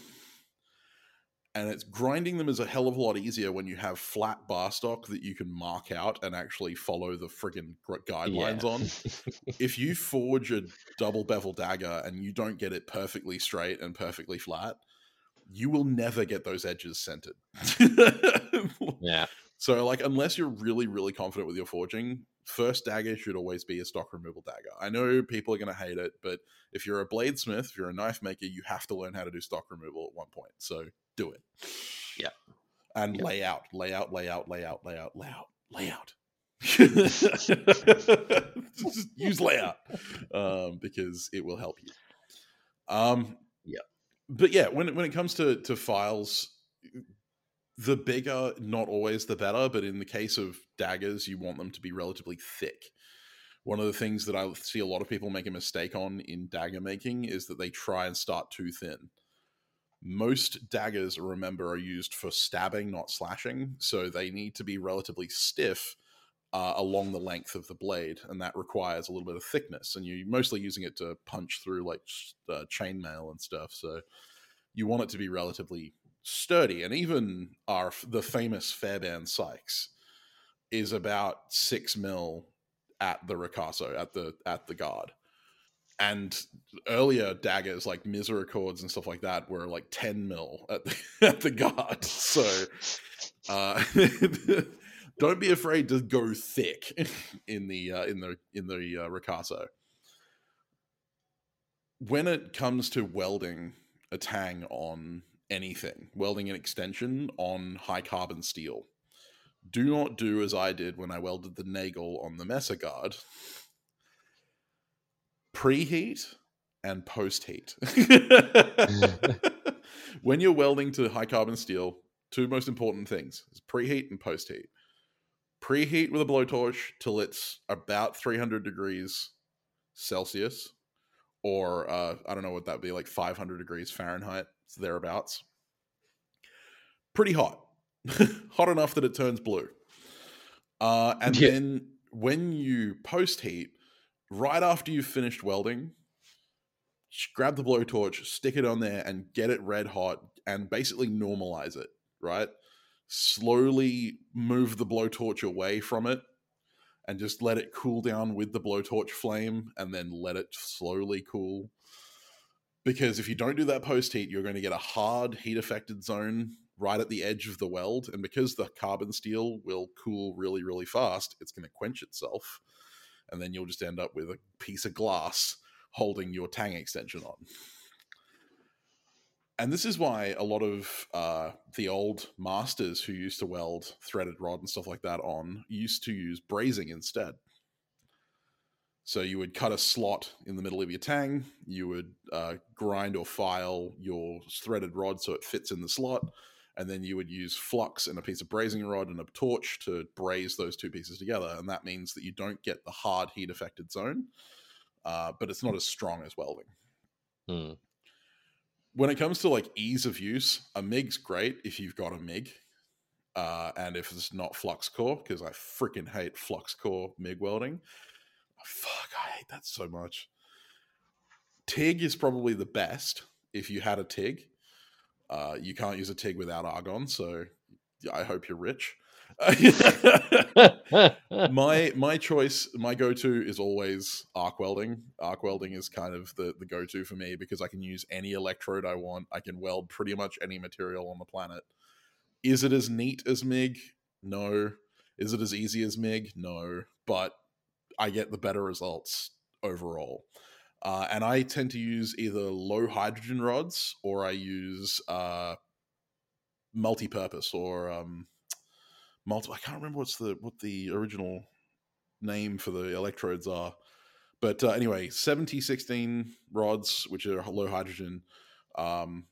And it's grinding them is a hell of a lot easier when you have flat bar stock that you can mark out and actually follow the friggin' guidelines yeah. on. If you forge a double bevel dagger and you don't get it perfectly straight and perfectly flat, you will never get those edges centered. yeah. So, like, unless you're really, really confident with your forging, first dagger should always be a stock removal dagger. I know people are going to hate it, but if you're a bladesmith, if you're a knife maker, you have to learn how to do stock removal at one point. So do it. Yeah. And yeah. lay out, lay out, lay out, lay out, lay out, lay out, lay out. Just use layout um, because it will help you. Um, yeah. But yeah, when, when it comes to, to files... The bigger, not always the better, but in the case of daggers, you want them to be relatively thick. One of the things that I see a lot of people make a mistake on in dagger making is that they try and start too thin. Most daggers, remember, are used for stabbing, not slashing, so they need to be relatively stiff uh, along the length of the blade, and that requires a little bit of thickness, and you're mostly using it to punch through like uh, chainmail and stuff, so you want it to be relatively sturdy. And even our the famous Fairbairn Sykes is about six mil at the ricasso, at the at the guard, and earlier daggers like misericords and stuff like that were like ten mil at the, at the guard. So uh, don't be afraid to go thick in the uh, in the in the uh, ricasso. When it comes to welding a tang on anything, welding an extension on high carbon steel, do not do as I did when I welded the Nagel on the Messer Guard. Preheat and post-heat. When you're welding to high carbon steel, two most important things is preheat and post-heat. Preheat with a blowtorch till it's about three hundred degrees Celsius, or uh, I don't know what that would be, like five hundred degrees Fahrenheit, thereabouts. Pretty hot. Hot enough that it turns blue. Uh, and yeah. then when you post-heat, right after you've finished welding, grab the blowtorch, stick it on there, and get it red hot, and basically normalize it, right? Slowly move the blowtorch away from it, and just let it cool down with the blowtorch flame, and then let it slowly cool. Because if you don't do that post-heat, you're going to get a hard heat-affected zone right at the edge of the weld. And because the carbon steel will cool really, really fast, it's going to quench itself. And then you'll just end up with a piece of glass holding your tang extension on. And this is why a lot of uh, the old masters who used to weld threaded rod and stuff like that on used to use brazing instead. So you would cut a slot in the middle of your tang, you would uh, grind or file your threaded rod so it fits in the slot, and then you would use flux and a piece of brazing rod and a torch to braze those two pieces together, and that means that you don't get the hard heat-affected zone, uh, but it's not as strong as welding. Hmm. when it comes to like ease of use, a M I G's great if you've got a M I G. Uh, and if it's not flux core, because I freaking hate flux core M I G welding. Oh, fuck, I hate that so much. T I G is probably the best if you had a T I G. Uh, you can't use a T I G without argon, so I hope you're rich. my my choice, my go-to is always arc welding. Arc welding is kind of the, the go-to for me because I can use any electrode I want. I can weld pretty much any material on the planet. Is it as neat as M I G? No. Is it as easy as M I G? No. But I get the better results overall. Uh, and I tend to use either low hydrogen rods or I use uh, multi-purpose or um, multi. I can't remember what's the what the original name for the electrodes are. But uh, anyway, seventy sixteen rods, which are low hydrogen, um,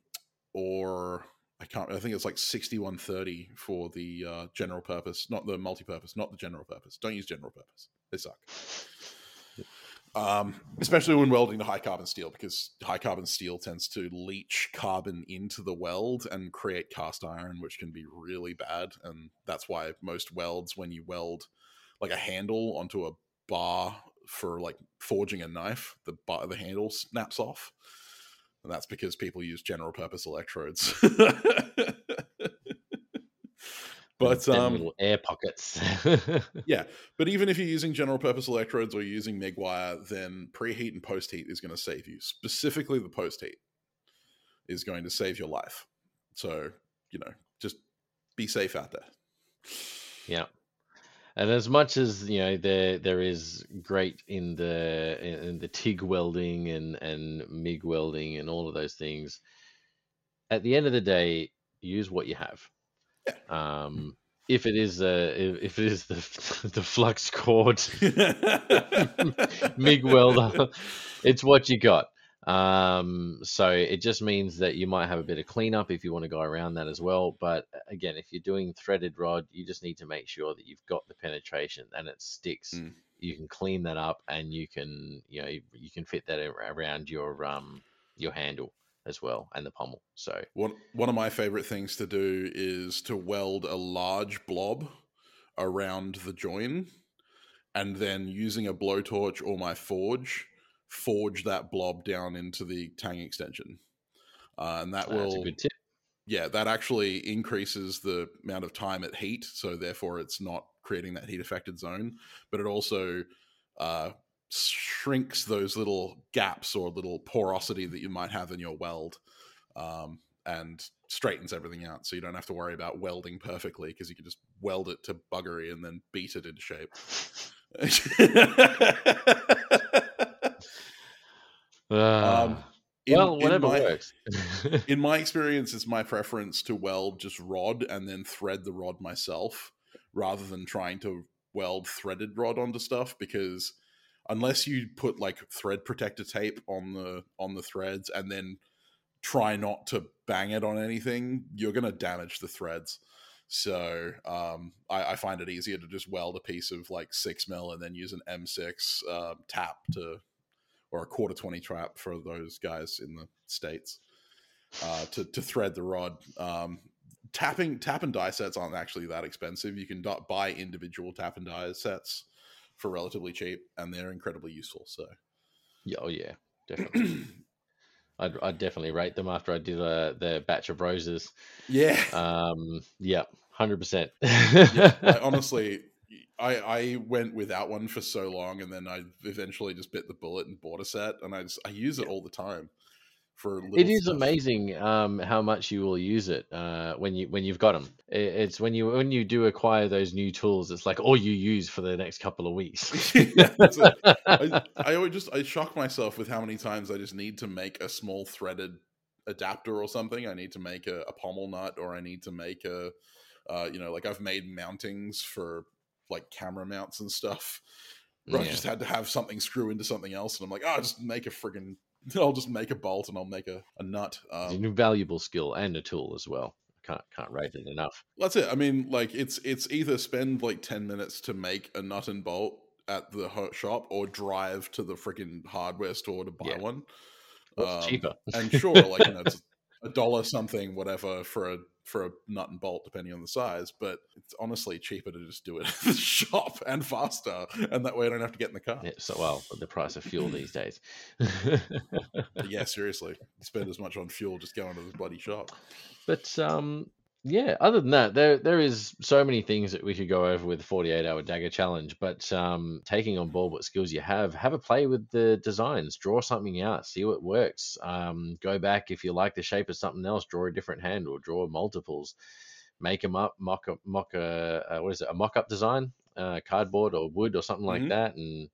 or... I can't. I think it's like sixty-one thirty for the uh, general purpose, not the multi-purpose, not the general purpose. Don't use general purpose; they suck. Um, especially when welding to high carbon steel, because high carbon steel tends to leach carbon into the weld and create cast iron, which can be really bad. And that's why most welds, when you weld like a handle onto a bar for like forging a knife, the bar, the handle snaps off. And that's because people use general purpose electrodes. But um, little air pockets. Yeah. But even if you're using general purpose electrodes or using M I G wire, then preheat and post heat is going to save you. Specifically, the post heat is going to save your life. So, you know, just be safe out there. Yeah. And as much as, you know, there there is great in the in the T I G welding and, and M I G welding and all of those things, at the end of the day, use what you have. Um, if it is a, if it is the the flux cord M I G welder, it's what you got. Um, so it just means that you might have a bit of cleanup if you want to go around that as well. But again, if you're doing threaded rod, you just need to make sure that you've got the penetration and it sticks. Mm. You can clean that up and you can, you know, you can fit that around your, um, your handle as well and the pommel. So one, one of my favorite things to do is to weld a large blob around the join and then using a blowtorch or my forge, forge that blob down into the tang extension, uh, and that will. That's a good tip. Yeah, that actually increases the amount of time at heat, so therefore it's not creating that heat affected zone, but it also uh, shrinks those little gaps or little porosity that you might have in your weld, um, and straightens everything out, so you don't have to worry about welding perfectly because you can just weld it to buggery and then beat it into shape. Uh, um, in, well, whatever in my, works. In my experience, it's my preference to weld just rod and then thread the rod myself rather than trying to weld threaded rod onto stuff, because unless you put like thread protector tape on the on the threads and then try not to bang it on anything, you're going to damage the threads. So um, I, I find it easier to just weld a piece of like six mil and then use an M six uh, tap to... or a quarter twenty trap for those guys in the States, uh, to, to thread the rod. Um, tapping Tap and die sets aren't actually that expensive. You can buy individual tap and die sets for relatively cheap, and they're incredibly useful. So, yeah, oh yeah, definitely. I'd, I'd definitely rate them after I did uh, the batch of roses. Yeah. Um, yeah, one hundred percent. Yeah, I honestly... I, I went without one for so long, and then I eventually just bit the bullet and bought a set, and I just, I use it all the time. For it is stuff. Amazing um, how much you will use it uh, when you when you've got them. It's when you when you do acquire those new tools, it's like all you use for the next couple of weeks. Yeah, that's it. I, I always just I shock myself with how many times I just need to make a small threaded adapter or something. I need to make a, a pommel nut, or I need to make a uh, you know like I've made mountings for. Like camera mounts and stuff. But yeah. I just had to have something screw into something else, and I'm like, oh, I'll just make a friggin', I'll just make a bolt, and I'll make a, a nut. Um, it's an invaluable skill and a tool as well. Can't can't rate it enough. That's it. I mean, like it's it's either spend like ten minutes to make a nut and bolt at the shop, or drive to the friggin' hardware store to buy yeah. one. Well, it's um, cheaper. And sure, like you know, it's a dollar something, whatever, for a for a nut and bolt, depending on the size. But it's honestly cheaper to just do it at the shop and faster, and that way I don't have to get in the car. Yeah, so, well, the price of fuel these days. Yeah, seriously. Spend as much on fuel just going to the bloody shop. But um, yeah, other than that, there there is so many things that we could go over with the forty-eight hour Dagger Challenge, but um, taking on board what skills you have, have a play with the designs, draw something out, see what works. Um, go back, if you like the shape of something else, draw a different hand or draw multiples. Make them up, mock up, mock a, uh, what is it, a mock-up design, uh, cardboard or wood or something mm-hmm. like that, and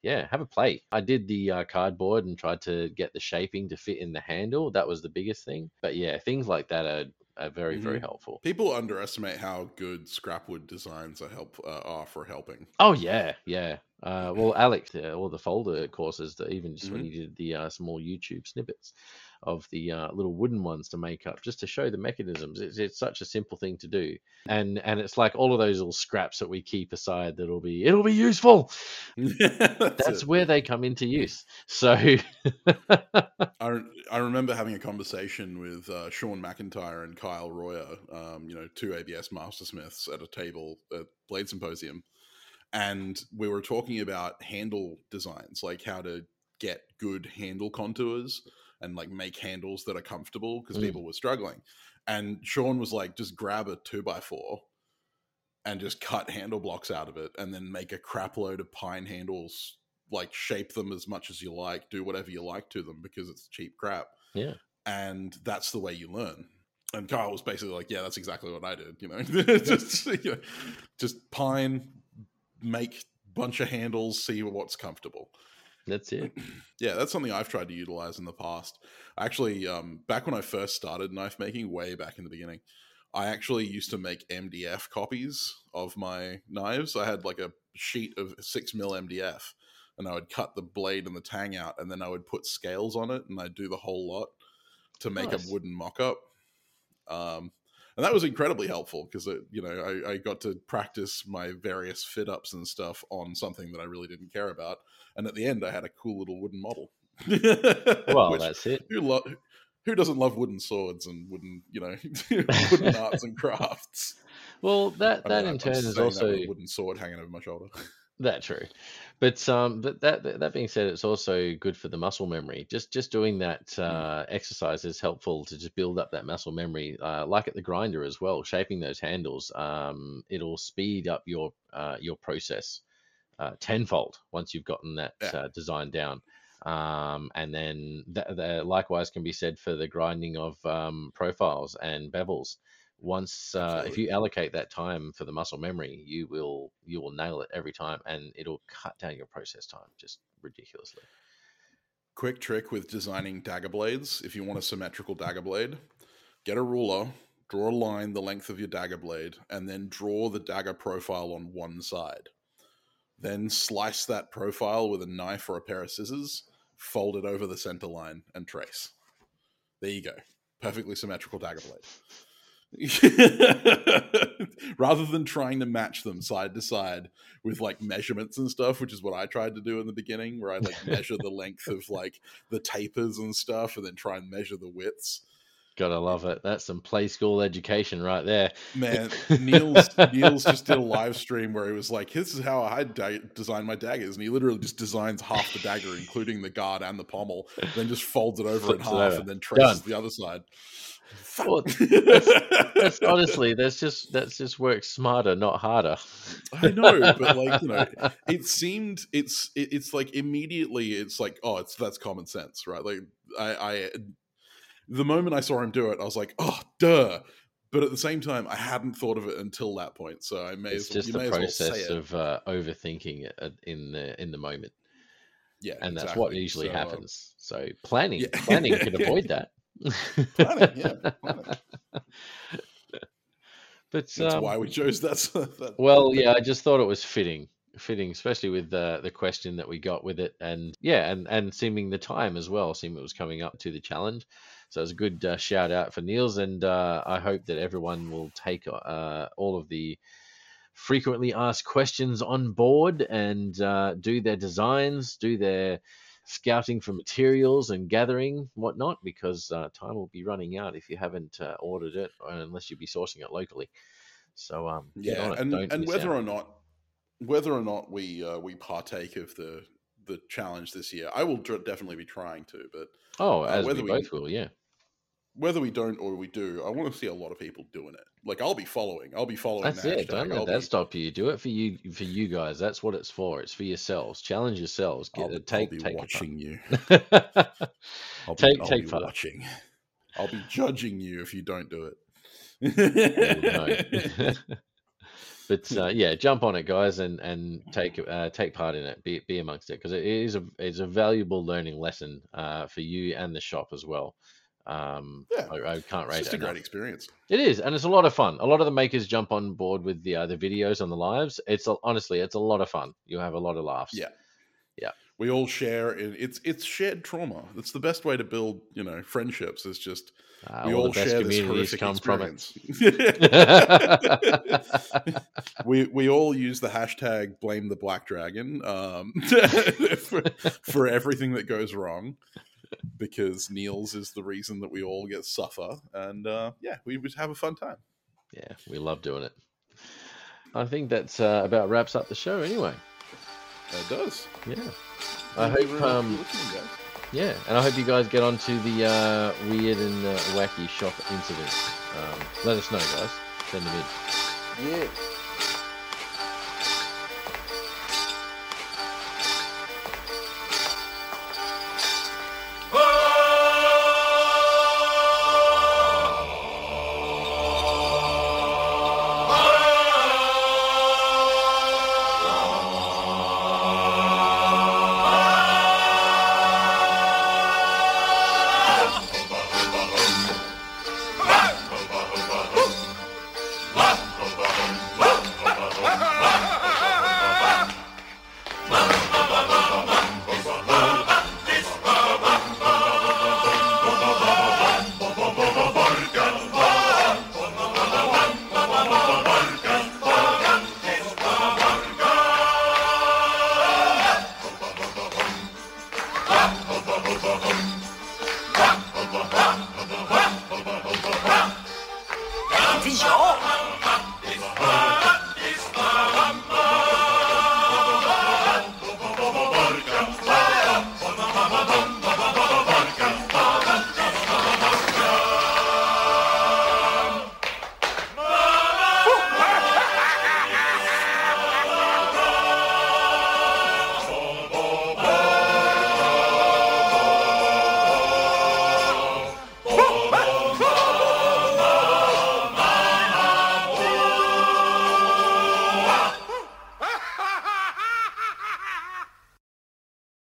yeah, have a play. I did the uh, cardboard and tried to get the shaping to fit in the handle. That was the biggest thing. But yeah, things like that are are very, mm-hmm. very helpful. People underestimate how good scrapwood designs are help uh, are for helping. Oh, yeah, yeah. Uh, well, Alex, uh, all the folder courses, that even just mm-hmm. when you did the uh, small YouTube snippets of the uh, little wooden ones to make up, just to show the mechanisms. It's, it's such a simple thing to do. And and it's like all of those little scraps that we keep aside that'll be, it'll be useful. That's, That's where they come into use. So I, I remember having a conversation with uh, Sean McIntyre and Kyle Royer, um, you know, two A B S Master Smiths at a table at Blade Symposium. And we were talking about handle designs, like how to get good handle contours and like make handles that are comfortable, because mm. people were struggling. And Sean was like, just grab a two by four and just cut handle blocks out of it and then make a crap load of pine handles, like shape them as much as you like, do whatever you like to them because it's cheap crap. Yeah. And that's the way you learn. And Kyle was basically like, yeah, that's exactly what I did. You know, just, you know, just pine, make bunch of handles, see what's comfortable. That's it. Yeah, that's something I've tried to utilize in the past. Actually, um, back when I first started knife making, way back in the beginning, I actually used to make M D F copies of my knives. I had like a sheet of six mil M D F, and I would cut the blade and the tang out, and then I would put scales on it, and I'd do the whole lot to make nice. a wooden mock-up. Um, and that was incredibly helpful because, you know, I, I got to practice my various fit-ups and stuff on something that I really didn't care about. And at the end, I had a cool little wooden model. Well, which, that's it. Who, lo- who doesn't love wooden swords and wooden, you know, wooden arts and crafts? Well, that, that I mean, in turn is also... That with a wooden sword hanging over my shoulder. That's true. But um, but that that being said, it's also good for the muscle memory. Just just doing that uh, exercise is helpful to just build up that muscle memory. Uh, like at the grinder as well, shaping those handles, um, it'll speed up your uh, your process uh, tenfold once you've gotten that yeah. uh, design down. Um, and then that, that likewise can be said for the grinding of um, profiles and bevels. Once uh, if you allocate that time for the muscle memory, you will you will nail it every time, and it'll cut down your process time just ridiculously. Quick trick with designing dagger blades: if you want a symmetrical dagger blade, get a ruler, draw a line the length of your dagger blade, and then draw the dagger profile on one side. Then slice that profile with a knife or a pair of scissors, fold it over the center line, and trace. There you go. Perfectly symmetrical dagger blade. Rather than trying to match them side to side with like measurements and stuff, which is what I tried to do in the beginning, where I like measure the length of like the tapers and stuff and then try and measure the widths. Gotta love it. That's some play school education right there, man. Niels Niels just did a live stream where he was like, this is how I da- design my daggers, and he literally just designs half the dagger including the guard and the pommel, then just folds it over Flips in half over. and then traces Done. the other side. Well, that's, that's honestly that's just that's just work smarter, not harder. I know, but like, you know, it seemed it's it, it's like immediately it's like, oh, it's that's common sense, right? Like I, I the moment I saw him do it, I was like, oh, duh. But at the same time, I hadn't thought of it until that point, so I may it's as well. It's just the process well of uh, overthinking it in the in the moment. Yeah, and that's exactly. what usually so, happens. So planning, yeah. planning can avoid that. Planning, yeah, planning. But that's um, why we chose that, that. Well, yeah, I just thought it was fitting, fitting, especially with the the question that we got with it, and yeah, and and seeming the time as well, seemed it was coming up to the challenge, so it was a good uh, shout out for Niels, and uh, I hope that everyone will take uh, all of the frequently asked questions on board and uh, do their designs, do their scouting for materials and gathering whatnot, because uh, time will be running out if you haven't uh, ordered it, unless you'd be sourcing it locally. So um, yeah, it, and and whether out. or not whether or not we uh, we partake of the the challenge this year, I will definitely be trying to. But oh, as uh, whether we both we, will, yeah. Whether we don't or we do, I want to see a lot of people doing it. Like, I'll be following. I'll be following. That's it. Don't let that stop you. Do it for you, for you guys. That's what it's for. It's for yourselves. Challenge yourselves. Get I'll, take, I'll be take watching you. I'll be, take I'll take be watching. I'll be judging you if you don't do it. No. But uh, yeah, jump on it, guys, and and take uh, take part in it. Be be amongst it, because it is a it's a valuable learning lesson uh, for you and the shop as well. um yeah. I, I can't rate it. It's just it a enough. Great experience. It is, and it's a lot of fun. A lot of the makers jump on board with the other uh, videos on the lives. It's a, honestly, it's a lot of fun. You'll have a lot of laughs. Yeah, yeah. We all share in it's it's shared trauma. That's the best way to build, you know, friendships. Is just uh, we all, all share this horrific come experience. From it. we we all use the hashtag blame the black dragon um, for, for everything that goes wrong. Because Niels is the reason that we all get suffer, and uh, yeah, we would have a fun time. Yeah, we love doing it. I think that's uh, about wraps up the show, anyway. It does. Yeah. I Thank hope. Um, yeah, and I hope you guys get onto the uh, weird and uh, wacky shop incidents. Um, let us know, guys. Send them in. Yeah. Vion!